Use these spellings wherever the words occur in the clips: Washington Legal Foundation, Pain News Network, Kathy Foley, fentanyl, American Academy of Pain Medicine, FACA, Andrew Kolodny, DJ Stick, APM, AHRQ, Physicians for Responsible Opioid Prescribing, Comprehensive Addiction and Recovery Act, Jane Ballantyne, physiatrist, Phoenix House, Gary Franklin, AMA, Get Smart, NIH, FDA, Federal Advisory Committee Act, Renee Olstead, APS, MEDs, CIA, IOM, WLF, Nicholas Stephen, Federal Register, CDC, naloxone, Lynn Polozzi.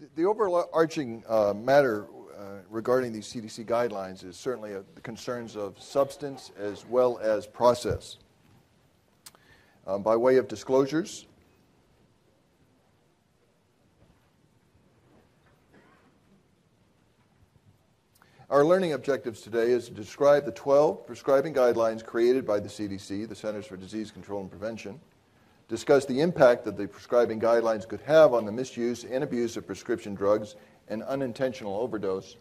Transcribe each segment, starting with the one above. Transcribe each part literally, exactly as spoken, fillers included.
The, the overarching uh, matter uh, regarding these C D C guidelines is certainly a, the concerns of substance as well as process. Um, by way of disclosures, our learning objectives today is to describe the twelve prescribing guidelines created by the C D C, the Centers for Disease Control and Prevention, discuss the impact that the prescribing guidelines could have on the misuse and abuse of prescription drugs and unintentional overdose,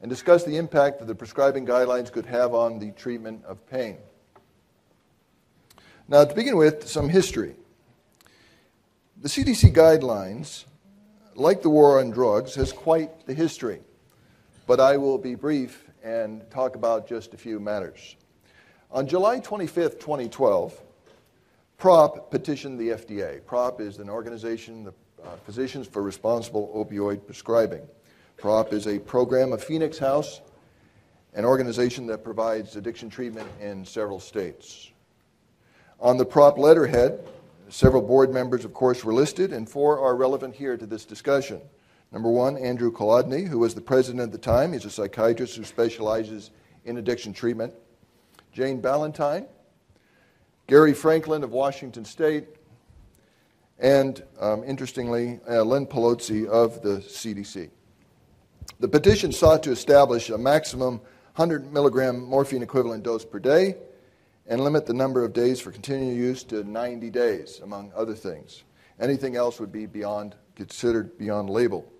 and discuss the impact that the prescribing guidelines could have on the treatment of pain. Now, to begin with, some history. The C D C guidelines, like the war on drugs, has quite the history. But I will be brief and talk about just a few matters. On July twenty-fifth, twenty twelve, PROP petitioned the F D A. PROP is an organization, the uh, Physicians for Responsible Opioid Prescribing. PROP is a program of Phoenix House, an organization that provides addiction treatment in several states. On the PROP letterhead, several board members, of course, were listed, and four are relevant here to this discussion. Number one, Andrew Kolodny, who was the president at the time. He's a psychiatrist who specializes in addiction treatment. Jane Ballantyne, Gary Franklin of Washington State, and, um, interestingly, uh, Lynn Polozzi of the C D C. The petition sought to establish a maximum one hundred milligram morphine equivalent dose per day and limit the number of days for continued use to ninety days, among other things. Anything else would be beyond considered beyond label.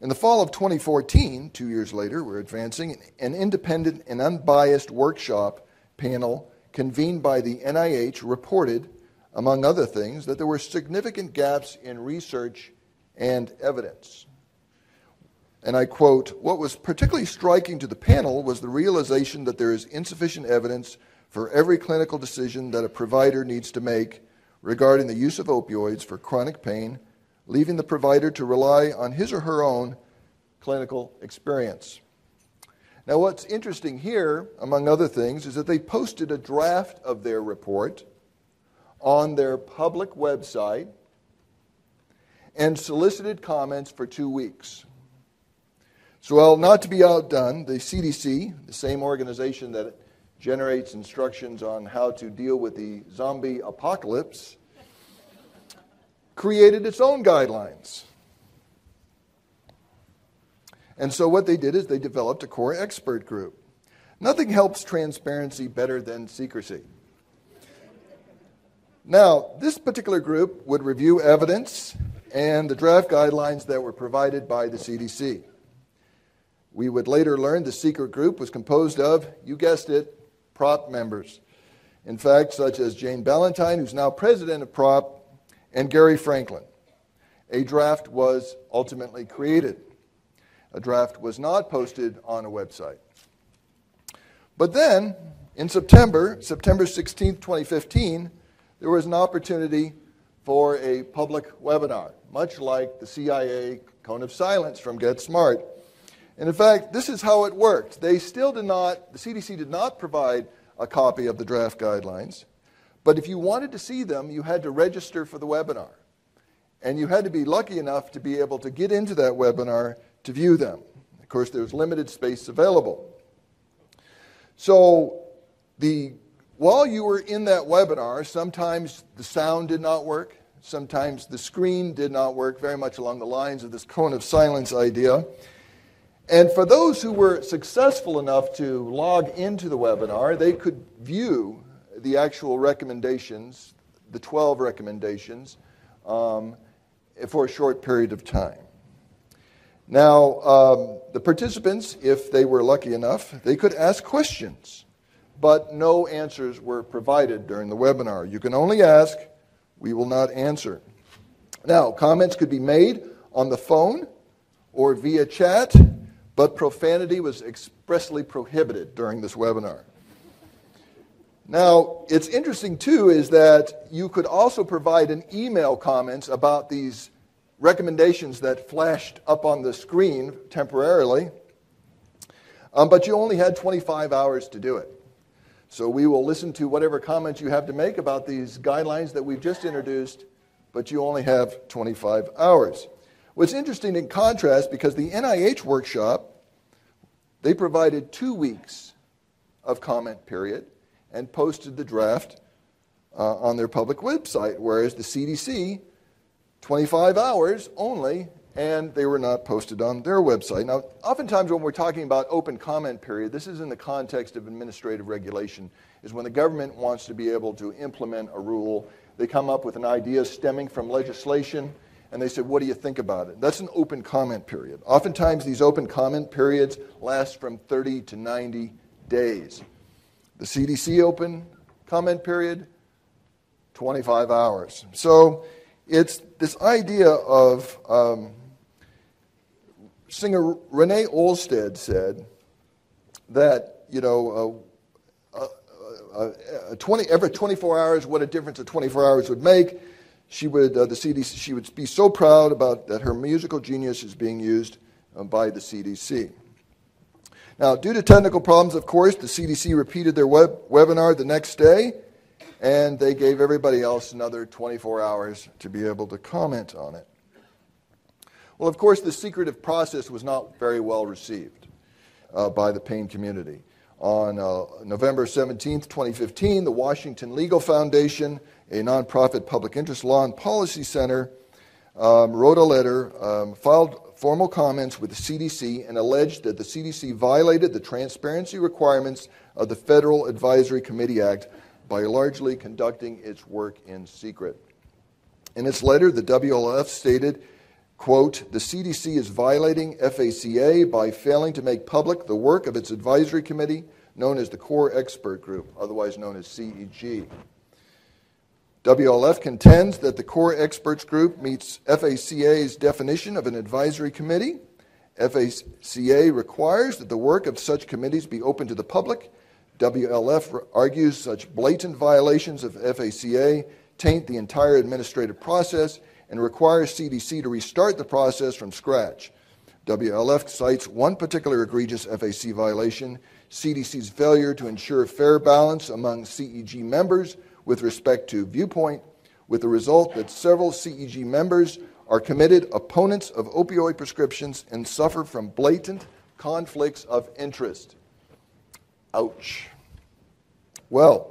In the fall of twenty fourteen, two years later, we're advancing, an independent and unbiased workshop panel convened by the N I H reported, among other things, that there were significant gaps in research and evidence. And I quote, "What was particularly striking to the panel was the realization that there is insufficient evidence for every clinical decision that a provider needs to make regarding the use of opioids for chronic pain, leaving the provider to rely on his or her own clinical experience." Now, what's interesting here, among other things, is that they posted a draft of their report on their public website and solicited comments for two weeks. So, well, not to be outdone, the C D C, the same organization that generates instructions on how to deal with the zombie apocalypse, created its own guidelines. And so what they did is they developed a core expert group. Nothing helps transparency better than secrecy. Now, this particular group would review evidence and the draft guidelines that were provided by the C D C. We would later learn the secret group was composed of, you guessed it, PROP members. In fact, such as Jane Ballantyne, who's now president of PROP, and Gary Franklin. A draft was ultimately created. A draft was not posted on a website. But then, in September, September sixteenth, twenty fifteen, there was an opportunity for a public webinar, much like the C I A Cone of Silence from Get Smart. And in fact, this is how it worked. They still did not, the C D C did not provide a copy of the draft guidelines, but if you wanted to see them, you had to register for the webinar. And you had to be lucky enough to be able to get into that webinar to view them. Of course, there was limited space available. So the, while you were in that webinar, sometimes the sound did not work, sometimes the screen did not work, very much along the lines of this cone of silence idea. And for those who were successful enough to log into the webinar, they could view the actual recommendations, the twelve recommendations, um, for a short period of time. Now, um, the participants, if they were lucky enough, they could ask questions, but no answers were provided during the webinar. You can only ask, we will not answer. Now, comments could be made on the phone or via chat, but profanity was expressly prohibited during this webinar. Now, it's interesting, too, is that you could also provide an email comments about these recommendations that flashed up on the screen temporarily, um, but you only had twenty-five hours to do it. So we will listen to whatever comments you have to make about these guidelines that we've just introduced but you only have twenty-five hours. What's interesting in contrast, because the N I H workshop, they provided two weeks of comment period and posted the draft uh, on their public website, whereas the C D C, twenty-five hours only, and they were not posted on their website. Now, oftentimes when we're talking about open comment period, this is in the context of administrative regulation, is when the government wants to be able to implement a rule. They come up with an idea stemming from legislation, and they say, what do you think about it? That's an open comment period. Oftentimes, these open comment periods last from thirty to ninety days. The C D C open comment period, twenty-five hours. So it's this idea of... Um, Singer Renee Olstead said that, you know, uh, uh, uh, twenty, every twenty-four hours, what a difference a twenty-four hours would make. She would, uh, the C D C, she would be so proud about that her musical genius is being used uh, by the C D C. Now, due to technical problems, of course, the C D C repeated their web, webinar the next day, and they gave everybody else another twenty-four hours to be able to comment on it. Well, of course, the secretive process was not very well received uh, by the pain community. On uh, November seventeenth, twenty fifteen, the Washington Legal Foundation, a nonprofit public interest law and policy center, um, wrote a letter, um, filed formal comments with the C D C, and alleged that the C D C violated the transparency requirements of the Federal Advisory Committee Act by largely conducting its work in secret. In its letter, the W L F stated, quote, the C D C is violating FACA by failing to make public the work of its advisory committee, known as the Core Expert Group, otherwise known as C E G. W L F contends that the Core Experts Group meets FACA's definition of an advisory committee. FACA requires that the work of such committees be open to the public. W L F argues such blatant violations of FACA taint the entire administrative process and requires C D C to restart the process from scratch. W L F cites one particular egregious FACA violation, C D C's failure to ensure fair balance among C E G members with respect to viewpoint, with the result that several C E G members are committed opponents of opioid prescriptions and suffer from blatant conflicts of interest. Ouch. Well,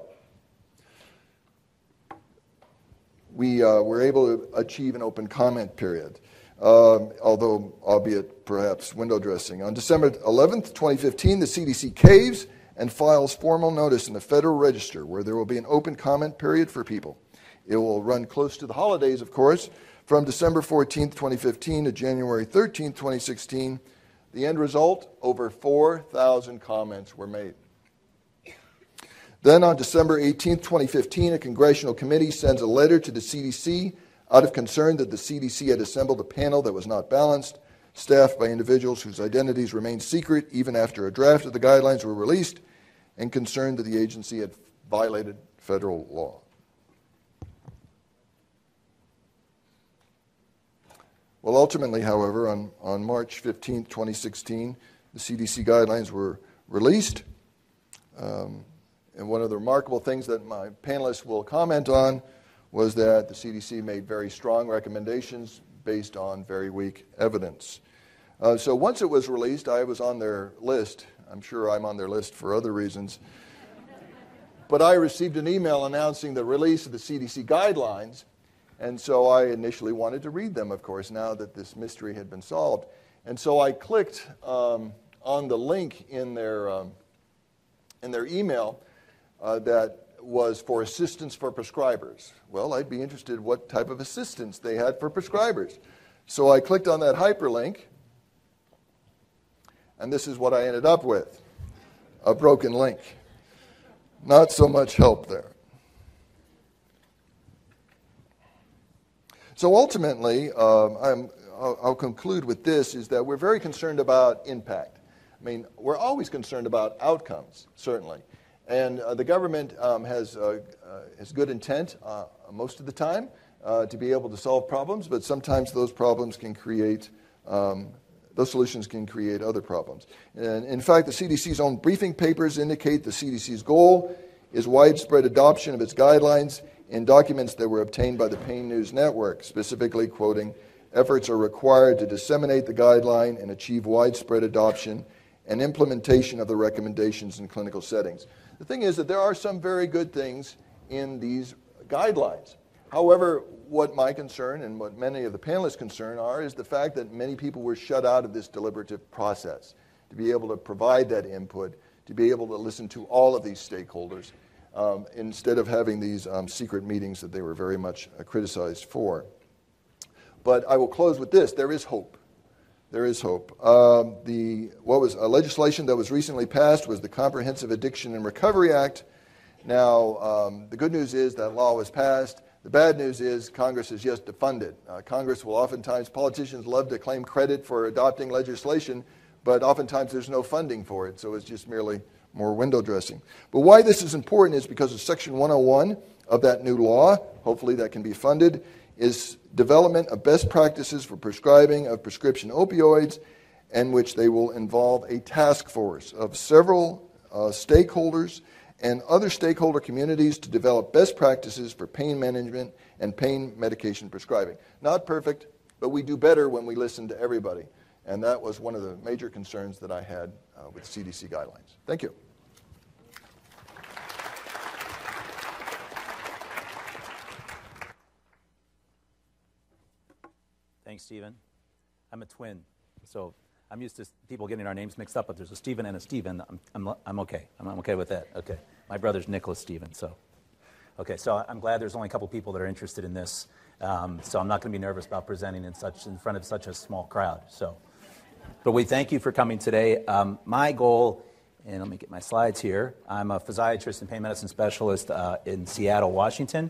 we uh, were able to achieve an open comment period, um, although albeit perhaps window dressing. On December eleventh, twenty fifteen, the C D C caves and files formal notice in the Federal Register where there will be an open comment period for people. It will run close to the holidays, of course. From December fourteenth, twenty fifteen to January thirteenth, twenty sixteen, the end result, over four thousand comments were made. Then on December eighteenth, twenty fifteen, a congressional committee sends a letter to the C D C out of concern that the C D C had assembled a panel that was not balanced, staffed by individuals whose identities remained secret even after a draft of the guidelines were released, and concerned that the agency had violated federal law. Well, ultimately, however, on, on March fifteenth, twenty sixteen, the C D C guidelines were released. Um, And one of the remarkable things that my panelists will comment on was that the C D C made very strong recommendations based on very weak evidence. Uh, so once it was released, I was on their list. I'm sure I'm on their list for other reasons. But I received an email announcing the release of the C D C guidelines, and so I initially wanted to read them, of course, now that this mystery had been solved. And so I clicked um, on the link in their, um, in their email Uh, that was for assistance for prescribers. Well, I'd be interested what type of assistance they had for prescribers. So I clicked on that hyperlink, and this is what I ended up with, a broken link. Not so much help there. So ultimately, um, I'm, I'll, I'll conclude with this, is that we're very concerned about impact. I mean, we're always concerned about outcomes, certainly. And uh, the government um, has, uh, uh, has good intent uh, most of the time uh, to be able to solve problems, but sometimes those problems can create, um, those solutions can create other problems. And in fact, the C D C's own briefing papers indicate the C D C's goal is widespread adoption of its guidelines in documents that were obtained by the Pain News Network, specifically quoting, "Efforts are required to disseminate the guideline and achieve widespread adoption and implementation of the recommendations in clinical settings." The thing is that there are some very good things in these guidelines. However, what my concern and what many of the panelists' concern are is the fact that many people were shut out of this deliberative process to be able to provide that input, to be able to listen to all of these stakeholders, um, instead of having these um, secret meetings that they were very much uh, criticized for. But I will close with this. There is hope. There is hope. Um, the what was uh, legislation that was recently passed was the Comprehensive Addiction and Recovery Act. Now, um, the good news is that law was passed. The bad news is Congress has just defunded it. Uh, Congress will oftentimes, politicians love to claim credit for adopting legislation, but oftentimes there's no funding for it, so it's just merely more window dressing. But why this is important is because of Section one oh one of that new law, hopefully that can be funded, is development of best practices for prescribing of prescription opioids, and which they will involve a task force of several uh, stakeholders and other stakeholder communities to develop best practices for pain management and pain medication prescribing. Not perfect, but we do better when we listen to everybody. And that was one of the major concerns that I had uh, with C D C guidelines. Thank you. Thanks, Stephen. I'm a twin, so I'm used to people getting our names mixed up. If there's a Stephen and a Stephen, I'm, I'm, I'm okay. I'm, I'm okay with that. Okay. My brother's Nicholas Stephen, so. Okay, so I'm glad there's only a couple people that are interested in this. Um, so I'm not going to be nervous about presenting in such in front of such a small crowd. So, but we thank you for coming today. Um, my goal, and let me get my slides here. I'm a physiatrist and pain medicine specialist uh, in Seattle, Washington.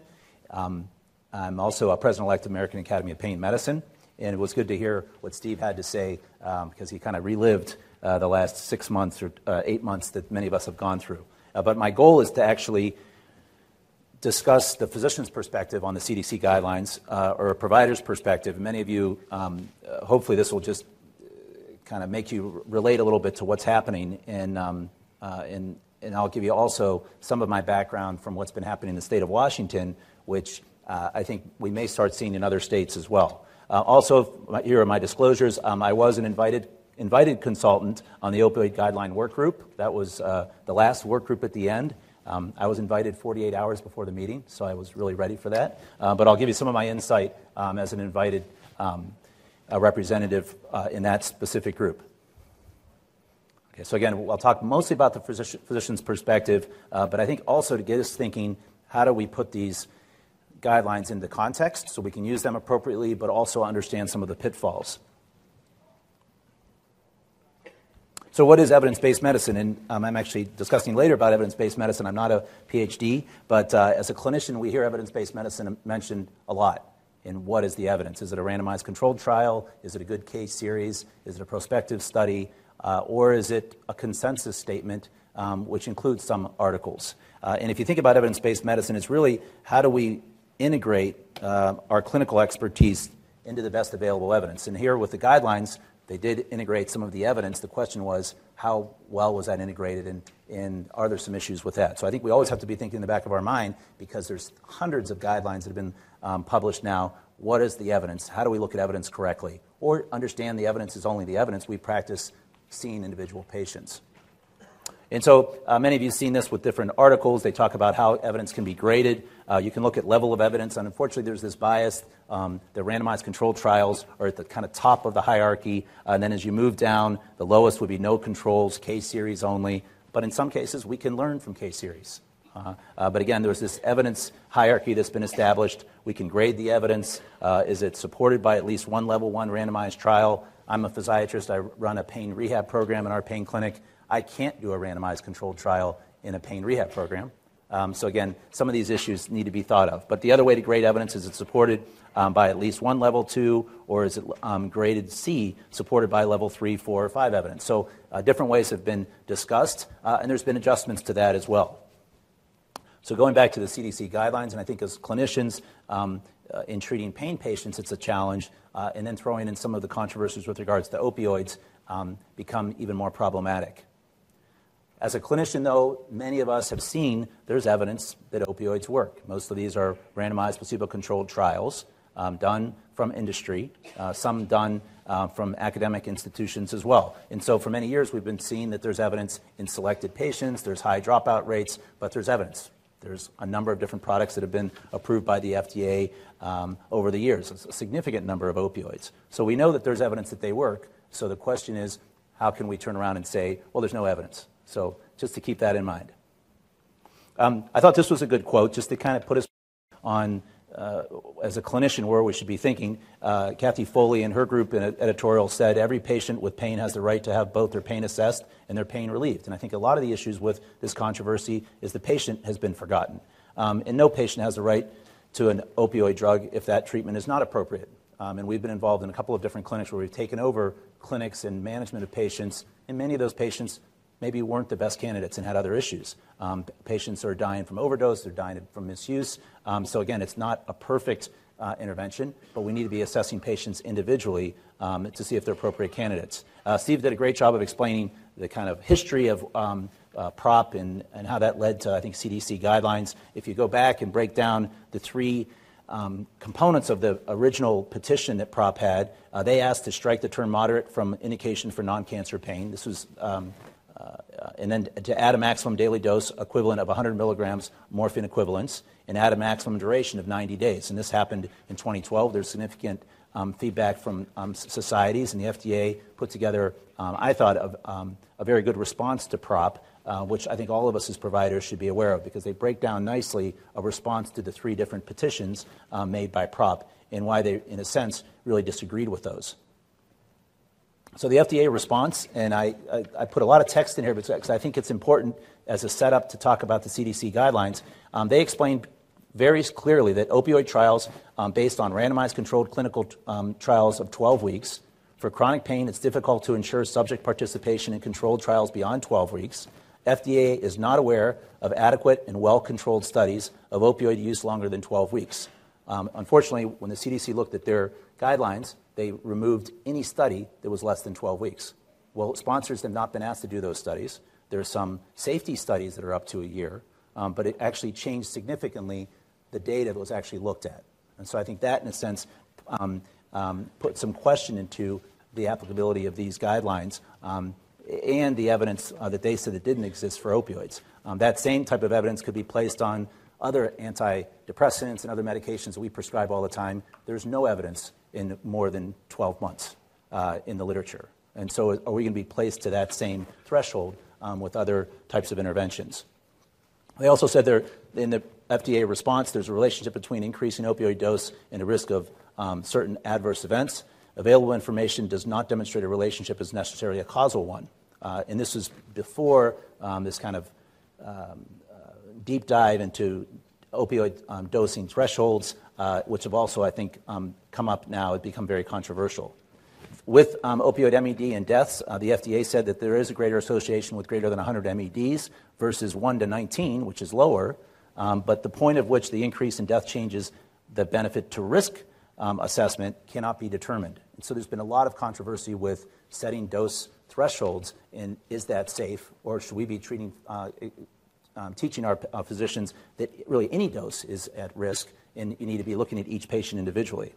Um, I'm also a president-elect of American Academy of Pain Medicine, and it was good to hear what Steve had to say um, because he kind of relived uh, the last six months or uh, eight months that many of us have gone through. Uh, but my goal is to actually discuss the physician's perspective on the C D C guidelines uh, or a provider's perspective. Many of you, um, uh, hopefully this will just kind of make you relate a little bit to what's happening. And, um, uh, and, and I'll give you also some of my background from what's been happening in the state of Washington, which uh, I think we may start seeing in other states as well. Uh, also, here are my disclosures. Um, I was an invited invited consultant on the opioid guideline work group. That was uh, the last work group at the end. Um, I was invited forty-eight hours before the meeting, so I was really ready for that. Uh, but I'll give you some of my insight um, as an invited um, uh, representative uh, in that specific group. Okay, so again, I'll talk mostly about the physician, physician's perspective, uh, but I think also to get us thinking, how do we put these guidelines into context so we can use them appropriately, but also understand some of the pitfalls. So what is evidence-based medicine? And um, I'm actually discussing later about evidence-based medicine. I'm not a P H D, but uh, as a clinician, we hear evidence-based medicine mentioned a lot. And what is the evidence? Is it a randomized controlled trial? Is it a good case series? Is it a prospective study? Uh, or is it a consensus statement, um, which includes some articles? Uh, and if you think about evidence-based medicine, it's really how do we integrate uh, our clinical expertise into the best available evidence. And here with the guidelines, they did integrate some of the evidence. The question was, how well was that integrated, and, and are there some issues with that? So I think we always have to be thinking in the back of our mind, because there's hundreds of guidelines that have been um, published now. What is the evidence? How do we look at evidence correctly? Or understand the evidence is only the evidence. We practice seeing individual patients. And so uh, many of you have seen this with different articles. They talk about how evidence can be graded. Uh, you can look at level of evidence, and unfortunately there's this bias. Um, the randomized controlled trials are at the kind of top of the hierarchy, uh, and then as you move down, the lowest would be no controls, case series only. But in some cases, we can learn from case series. Uh, uh, but again, there's this evidence hierarchy that's been established. We can grade the evidence. Uh, is it supported by at least one level one randomized trial? I'm a physiatrist. I run a pain rehab program in our pain clinic. I can't do a randomized controlled trial in a pain rehab program. Um, so again, some of these issues need to be thought of. But the other way to grade evidence is it's supported um, by at least one level two, or is it um, graded C, supported by level three, four, or five evidence. So uh, different ways have been discussed, uh, and there's been adjustments to that as well. So going back to the C D C guidelines, and I think as clinicians um, uh, in treating pain patients, it's a challenge, uh, and then throwing in some of the controversies with regards to opioids um, become even more problematic. As a clinician, though, many of us have seen there's evidence that opioids work. Most of these are randomized, placebo-controlled trials um, done from industry, uh, some done uh, from academic institutions as well. And so for many years, we've been seeing that there's evidence in selected patients, there's high dropout rates, but there's evidence. There's a number of different products that have been approved by the F D A um, over the years, it's a significant number of opioids. So we know that there's evidence that they work. So the question is, how can we turn around and say, well, there's no evidence? So just to keep that in mind. Um, I thought this was a good quote just to kind of put us on, uh, as a clinician, where we should be thinking. Uh, Kathy Foley and her group in an editorial said, every patient with pain has the right to have both their pain assessed and their pain relieved. And I think a lot of the issues with this controversy is the patient has been forgotten. Um, and no patient has the right to an opioid drug if that treatment is not appropriate. Um, and we've been involved in a couple of different clinics where we've taken over clinics and management of patients, and many of those patients maybe weren't the best candidates and had other issues. Um, patients are dying from overdose, they're dying from misuse. Um, so again, it's not a perfect uh, intervention, but we need to be assessing patients individually um, to see if they're appropriate candidates. Uh, Steve did a great job of explaining the kind of history of um, uh, PROP and, and how that led to, I think, C D C guidelines. If you go back and break down the three Um, components of the original petition that PROP had, uh, they asked to strike the term moderate from indication for non-cancer pain. This was, um, uh, and then to add a maximum daily dose equivalent of one hundred milligrams morphine equivalents and add a maximum duration of ninety days. And this happened in twenty twelve. There's significant um, feedback from um, societies, and the F D A put together, um, I thought, of, um, a very good response to PROP. Uh, which I think all of us as providers should be aware of, because they break down nicely a response to the three different petitions uh, made by PROP and why they, in a sense, really disagreed with those. So the F D A response, and I, I, I put a lot of text in here because I think it's important as a setup to talk about the C D C guidelines. Um, they explained very clearly that opioid trials um, based on randomized controlled clinical um, trials of twelve weeks. For chronic pain, it's difficult to ensure subject participation in controlled trials beyond twelve weeks. F D A is not aware of adequate and well-controlled studies of opioid use longer than twelve weeks. Um, unfortunately, when the C D C looked at their guidelines, they removed any study that was less than twelve weeks. Well, sponsors have not been asked to do those studies. There are some safety studies that are up to a year, um, but it actually changed significantly the data that was actually looked at. And so I think that, in a sense, um, um, put some question into the applicability of these guidelines. Um, and the evidence uh, that they said that didn't exist for opioids. Um, that same type of evidence could be placed on other antidepressants and other medications that we prescribe all the time. There's no evidence in more than twelve months uh, in the literature. And so are we going to be placed to that same threshold um, with other types of interventions? They also said there, in the F D A response, there's a relationship between increasing opioid dose and the risk of um, certain adverse events. Available information does not demonstrate a relationship as necessarily a causal one. Uh, and this was before um, this kind of um, uh, deep dive into opioid um, dosing thresholds, uh, which have also, I think, um, come up now and become very controversial. With um, opioid M E D and deaths, uh, the F D A said that there is a greater association with greater than one hundred M E Ds versus one to nineteen, which is lower, um, but the point of which the increase in death changes the benefit to risk Um, assessment cannot be determined. And so there's been a lot of controversy with setting dose thresholds, and is that safe, or should we be treating, uh, um, teaching our uh, physicians that really any dose is at risk, and you need to be looking at each patient individually.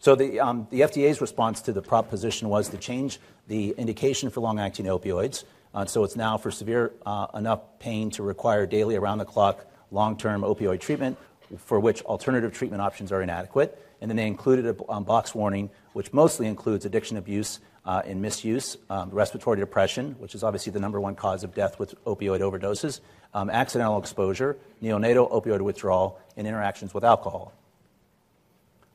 So the, um, the F D A's response to the PROP position was to change the indication for long-acting opioids, uh, so it's now for severe uh, enough pain to require daily, around-the-clock, long-term opioid treatment, for which alternative treatment options are inadequate. And then they included a um, box warning, which mostly includes addiction abuse uh, and misuse, um, respiratory depression, which is obviously the number one cause of death with opioid overdoses, um, accidental exposure, neonatal opioid withdrawal, and interactions with alcohol.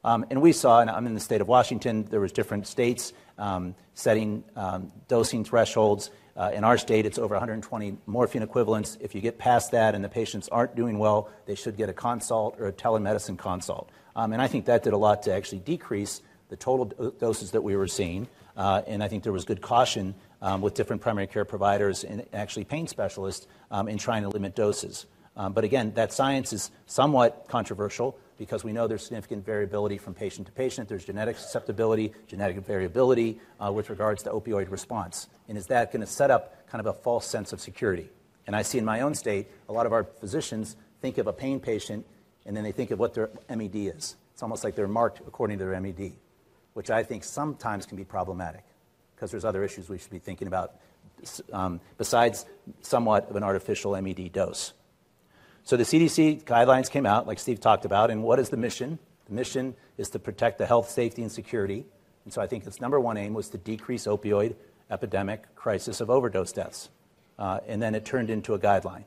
Um, and we saw, and I'm in the state of Washington, there was different states um, setting um, dosing thresholds. Uh, in our state, it's over one hundred twenty morphine equivalents. If you get past that and the patients aren't doing well, they should get a consult or a telemedicine consult. Um, and I think that did a lot to actually decrease the total do- doses that we were seeing. Uh, and I think there was good caution um, with different primary care providers and actually pain specialists um, in trying to limit doses. Um, but again, that science is somewhat controversial. because we know there's significant variability from patient to patient. There's genetic susceptibility, genetic variability uh, with regards to opioid response. And is that going to set up kind of a false sense of security? And I see in my own state, a lot of our physicians think of a pain patient and then they think of what their M E D is. It's almost like they're marked according to their M E D, which I think sometimes can be problematic because there's other issues we should be thinking about um, besides somewhat of an artificial M E D dose. So the C D C guidelines came out, like Steve talked about, and what is the mission? The mission is to protect the health, safety, and security. And so I think its number one aim was to decrease opioid epidemic crisis of overdose deaths. Uh, and then it turned into a guideline.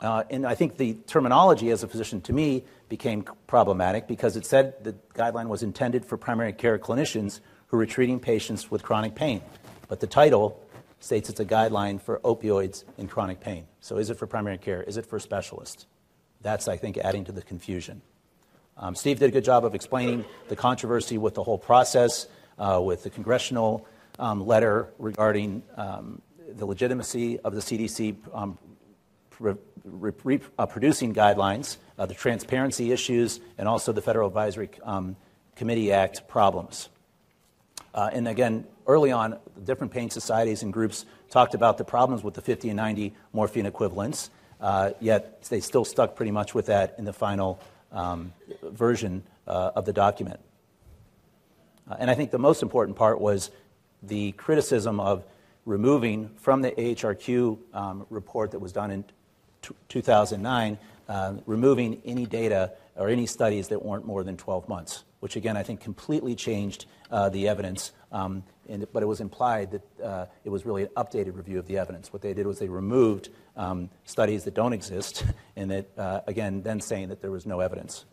Uh, and I think the terminology as a physician to me became problematic because it said the guideline was intended for primary care clinicians who were treating patients with chronic pain. But the title states it's a guideline for opioids in chronic pain. So is it for primary care? Is it for specialists? That's, I think, adding to the confusion. Um, Steve did a good job of explaining the controversy with the whole process, uh, with the congressional um, letter regarding um, the legitimacy of the C D C um, re- re- uh, producing guidelines, uh, the transparency issues, and also the Federal Advisory um, Committee Act problems. Uh, and again, early on, different pain societies and groups talked about the problems with the fifty and ninety morphine equivalents, uh, yet they still stuck pretty much with that in the final um, version uh, of the document. Uh, and I think the most important part was the criticism of removing from the A H R Q um, report that was done in t- two thousand nine, uh, removing any data or any studies that weren't more than twelve months, which again, I think completely changed uh, the evidence, um, and, but it was implied that uh, it was really an updated review of the evidence. What they did was they removed um, studies that don't exist, and that, uh, again, then saying that there was no evidence.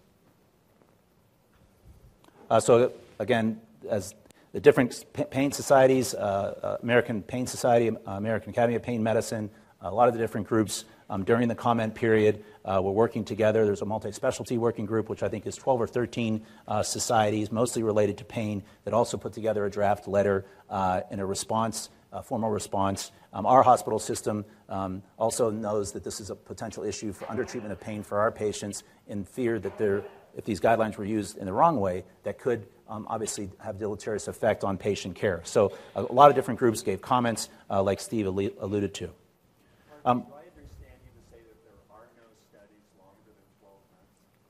Uh, so again, as the different pain societies, uh, American Pain Society, American Academy of Pain Medicine, a lot of the different groups um, during the comment period, Uh, we're working together. There's a multi-specialty working group, which I think is twelve or thirteen uh, societies, mostly related to pain, that also put together a draft letter uh, and a response, a formal response. Um, our hospital system um, also knows that this is a potential issue for undertreatment of pain for our patients in fear that they're, if these guidelines were used in the wrong way, that could um, obviously have deleterious effect on patient care. So a lot of different groups gave comments uh, like Steve al- alluded to. Um,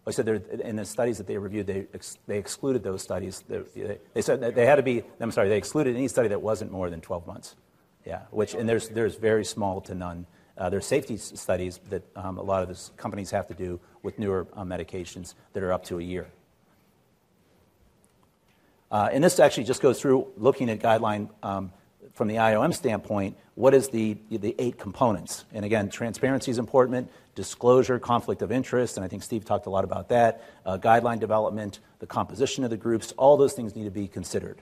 I said in the studies that they reviewed, they ex, they excluded those studies. They, they, they said that they had to be. I'm sorry, they excluded any study that wasn't more than twelve months. Yeah, which and there's there's very small to none. Uh, there's safety studies that um, a lot of these companies have to do with newer uh, medications that are up to a year. Uh, and this actually just goes through looking at guideline um, from the I O M standpoint. What is the the eight components? And again, transparency is important. Disclosure, conflict of interest, and I think Steve talked a lot about that, uh, guideline development, the composition of the groups, all those things need to be considered.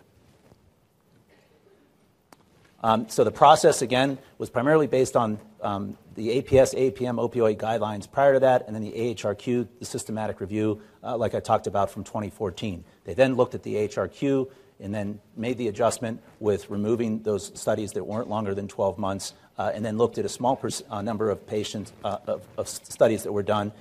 Um, so the process, again, was primarily based on um, the A P S, A P M, opioid guidelines prior to that, and then the A H R Q, the systematic review, uh, like I talked about from twenty fourteen. They then looked at the A H R Q and then made the adjustment with removing those studies that weren't longer than twelve months, Uh, and then looked at a small pers- uh, number of patients uh, of, of studies that were done um,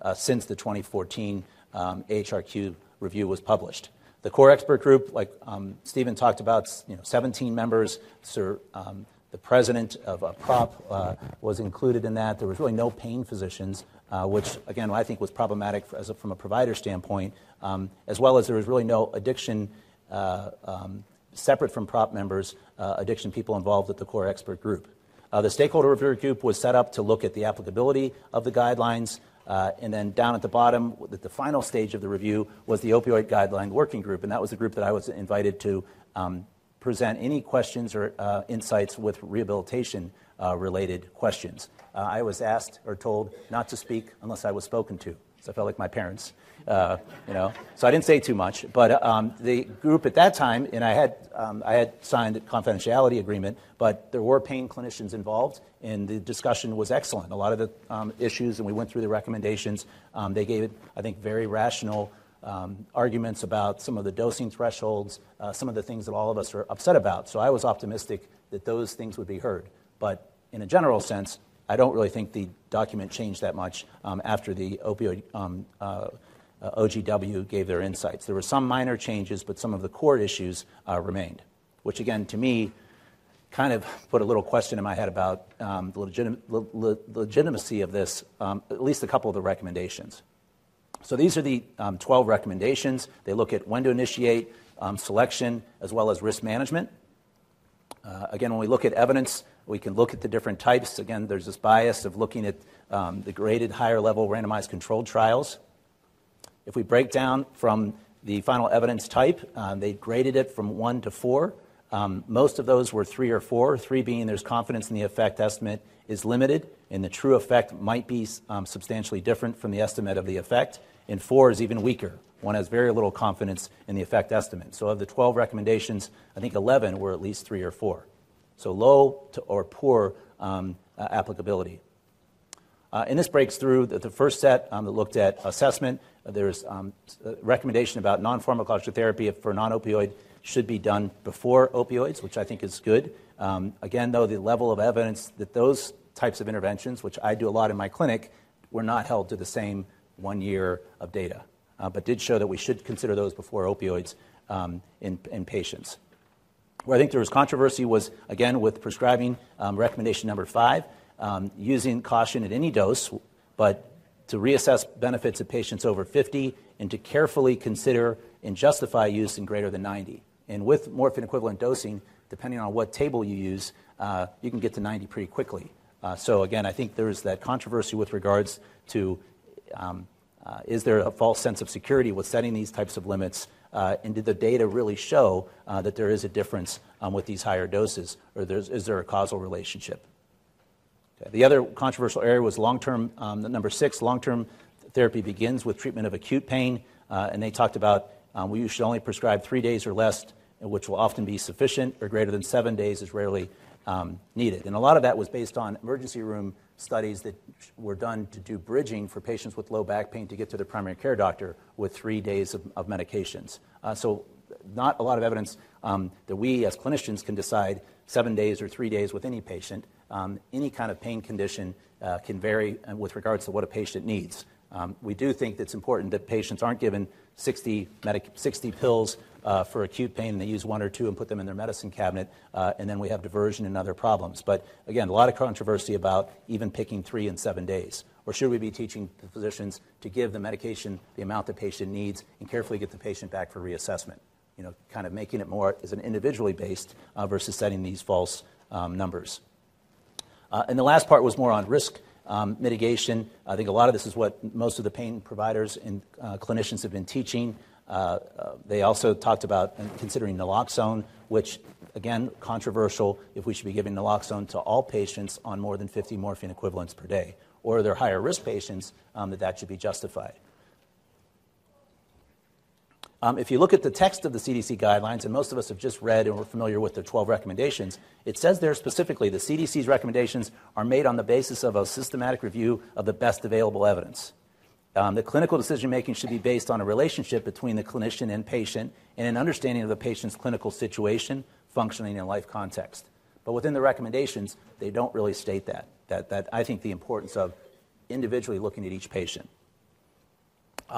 uh, since the twenty fourteen um, A H R Q review was published. The core expert group, like um, Stephen talked about, you know, seventeen members. Sir, um, the president of uh, PROP uh, was included in that. There was really no pain physicians, uh, which again I think was problematic for, as a, from a provider standpoint, um, as well as there was really no addiction. Uh, um, separate from PROP members, uh, addiction people involved at the core expert group. Uh, the stakeholder review group was set up to look at the applicability of the guidelines, uh, and then down at the bottom, at the final stage of the review, was the opioid guideline working group, and that was the group that I was invited to um, present any questions or uh, insights with rehabilitation-related uh, questions. Uh, I was asked or told not to speak unless I was spoken to, so I felt like my parents. Uh, you know, so I didn't say too much, but um, the group at that time, and I had um, I had signed a confidentiality agreement, but there were pain clinicians involved, and the discussion was excellent. A lot of the um, issues, and we went through the recommendations. Um, they gave, I think, very rational um, arguments about some of the dosing thresholds, uh, some of the things that all of us are upset about. So I was optimistic that those things would be heard, but in a general sense, I don't really think the document changed that much um, after the opioid um, uh, O G W gave their insights. There were some minor changes, but some of the core issues uh, remained, which again, to me, kind of put a little question in my head about um, the legitim le le legitimacy of this, um, at least a couple of the recommendations. So these are the um, twelve recommendations. They look at when to initiate, um, selection, as well as risk management. Uh, again, when we look at evidence, we can look at the different types. Again, there's this bias of looking at um, the graded higher level randomized controlled trials. If we break down from the final evidence type, uh, they graded it from one to four. Um, most of those were three or four, three being there's confidence in the effect estimate is limited and the true effect might be um, substantially different from the estimate of the effect, and four is even weaker. One has very little confidence in the effect estimate. So of the twelve recommendations, I think eleven were at least three or four. So low to or poor um, uh, applicability. Uh, and this breaks through the, the first set um, that looked at assessment. There's um, a recommendation about non-pharmacological therapy for non-opioid should be done before opioids, which I think is good. Um, again, though, the level of evidence that those types of interventions, which I do a lot in my clinic, were not held to the same one year of data, uh, but did show that we should consider those before opioids um, in, in patients. Where I think there was controversy was, again, with prescribing um, recommendation number five, um, using caution at any dose, but to reassess benefits of patients over fifty and to carefully consider and justify use in greater than ninety. And with morphine equivalent dosing, depending on what table you use, uh, you can get to ninety pretty quickly. Uh, so again, I think there's that controversy with regards to um, uh, is there a false sense of security with setting these types of limits, uh, and did the data really show uh, that there is a difference um, with these higher doses, or there's, is there a causal relationship? Okay. The other controversial area was long-term, um, number six, long-term therapy begins with treatment of acute pain, uh, and they talked about Um, we should only prescribe three days or less, which will often be sufficient, or greater than seven days is rarely um, needed. And a lot of that was based on emergency room studies that were done to do bridging for patients with low back pain to get to their primary care doctor with three days of, of medications. Uh, so not a lot of evidence um, that we as clinicians can decide seven days or three days with any patient. Um, any kind of pain condition uh, can vary with regards to what a patient needs. Um, we do think that's important that patients aren't given sixty, medic sixty pills uh, for acute pain, and they use one or two and put them in their medicine cabinet, uh, and then we have diversion and other problems. But again, a lot of controversy about even picking three and seven days. Or should we be teaching the physicians to give the medication the amount the patient needs and carefully get the patient back for reassessment? You know, kind of making it more as an individually based uh, versus setting these false um, numbers. Uh, and the last part was more on risk Um, mitigation. I think a lot of this is what most of the pain providers and uh, clinicians have been teaching. Uh, uh, they also talked about considering naloxone, which, again, controversial if we should be giving naloxone to all patients on more than fifty morphine equivalents per day, or their higher risk patients, um, that that should be justified. Um, if you look at the text of the C D C guidelines, and most of us have just read and we're familiar with the twelve recommendations, it says there specifically the C D C's recommendations are made on the basis of a systematic review of the best available evidence. Um, the clinical decision-making should be based on a relationship between the clinician and patient and an understanding of the patient's clinical situation, functioning, and life context. But within the recommendations, they don't really state that. That, that I think the importance of individually looking at each patient.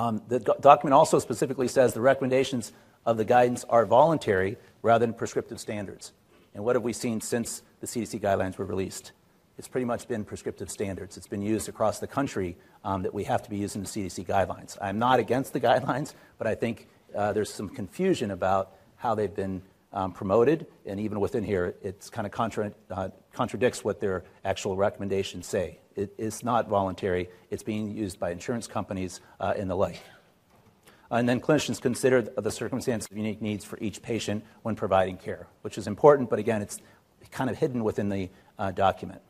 Um, the do document also specifically says the recommendations of the guidance are voluntary rather than prescriptive standards. And what have we seen since the C D C guidelines were released? It's pretty much been prescriptive standards. It's been used across the country um, that we have to be using the C D C guidelines. I'm not against the guidelines, but I think uh, there's some confusion about how they've been um, promoted, and even within here, it's kind of contra uh, contradicts what their actual recommendations say. It, it's not voluntary. It's being used by insurance companies uh, and the like. And then clinicians consider the circumstances of unique needs for each patient when providing care, which is important, but again, it's kind of hidden within the uh, document.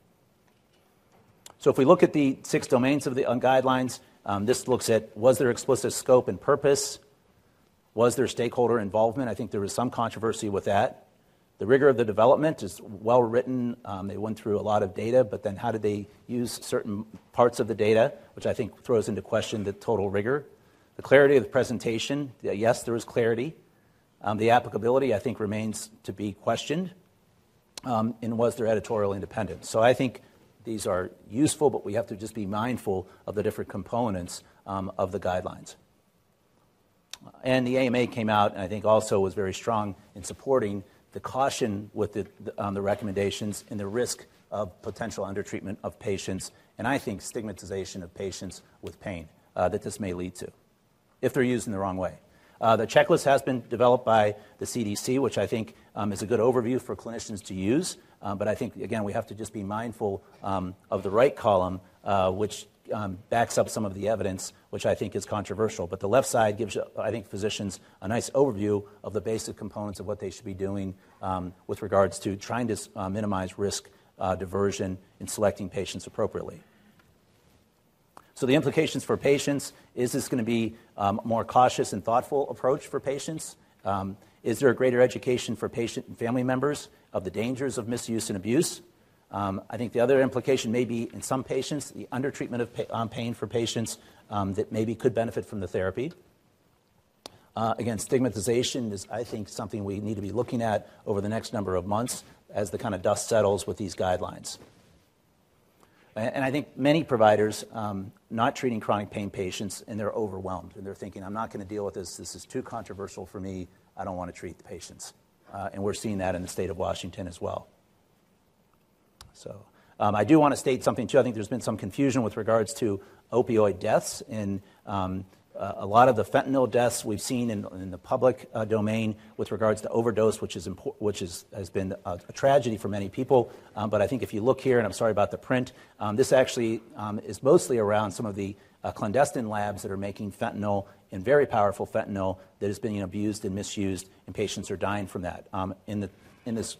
So if we look at the six domains of the guidelines, um, this looks at was there explicit scope and purpose? Was there stakeholder involvement? I think there was some controversy with that. The rigor of the development is well written. Um, they went through a lot of data, but then how did they use certain parts of the data, which I think throws into question the total rigor. The clarity of the presentation, yes, there was clarity. Um, the applicability, I think, remains to be questioned. Um, and was there editorial independence? So I think these are useful, but we have to just be mindful of the different components um, of the guidelines. And the A M A came out, and I think also was very strong in supporting the caution with the, um, the recommendations and the risk of potential undertreatment of patients, and I think stigmatization of patients with pain uh, that this may lead to, if they're used in the wrong way. Uh, the checklist has been developed by the C D C, which I think um, is a good overview for clinicians to use, uh, but I think, again, we have to just be mindful um, of the right column, uh, which um, backs up some of the evidence, which I think is controversial. But the left side gives, I think, physicians a nice overview of the basic components of what they should be doing um, with regards to trying to uh, minimize risk, uh, diversion, and selecting patients appropriately. So the implications for patients, is this going to be a um, more cautious and thoughtful approach for patients? Um, is there a greater education for patient and family members of the dangers of misuse and abuse? Um, I think the other implication may be in some patients, the undertreatment of pa- um, pain for patients um, that maybe could benefit from the therapy. Uh, again, stigmatization is, I think, something we need to be looking at over the next number of months as the kind of dust settles with these guidelines. And I think many providers um, not treating chronic pain patients, and they're overwhelmed, and they're thinking, I'm not going to deal with this. This is too controversial for me. I don't want to treat the patients. Uh, and we're seeing that in the state of Washington as well. So um, I do want to state something, too. I think there's been some confusion with regards to opioid deaths. And um, a lot of the fentanyl deaths we've seen in, in the public uh, domain with regards to overdose, which is impo- which is, has been a, a tragedy for many people. Um, but I think if you look here, and I'm sorry about the print, um, this actually um, is mostly around some of the uh, clandestine labs that are making fentanyl and very powerful fentanyl that has been, you know, abused and misused, and patients are dying from that. Um, in the in this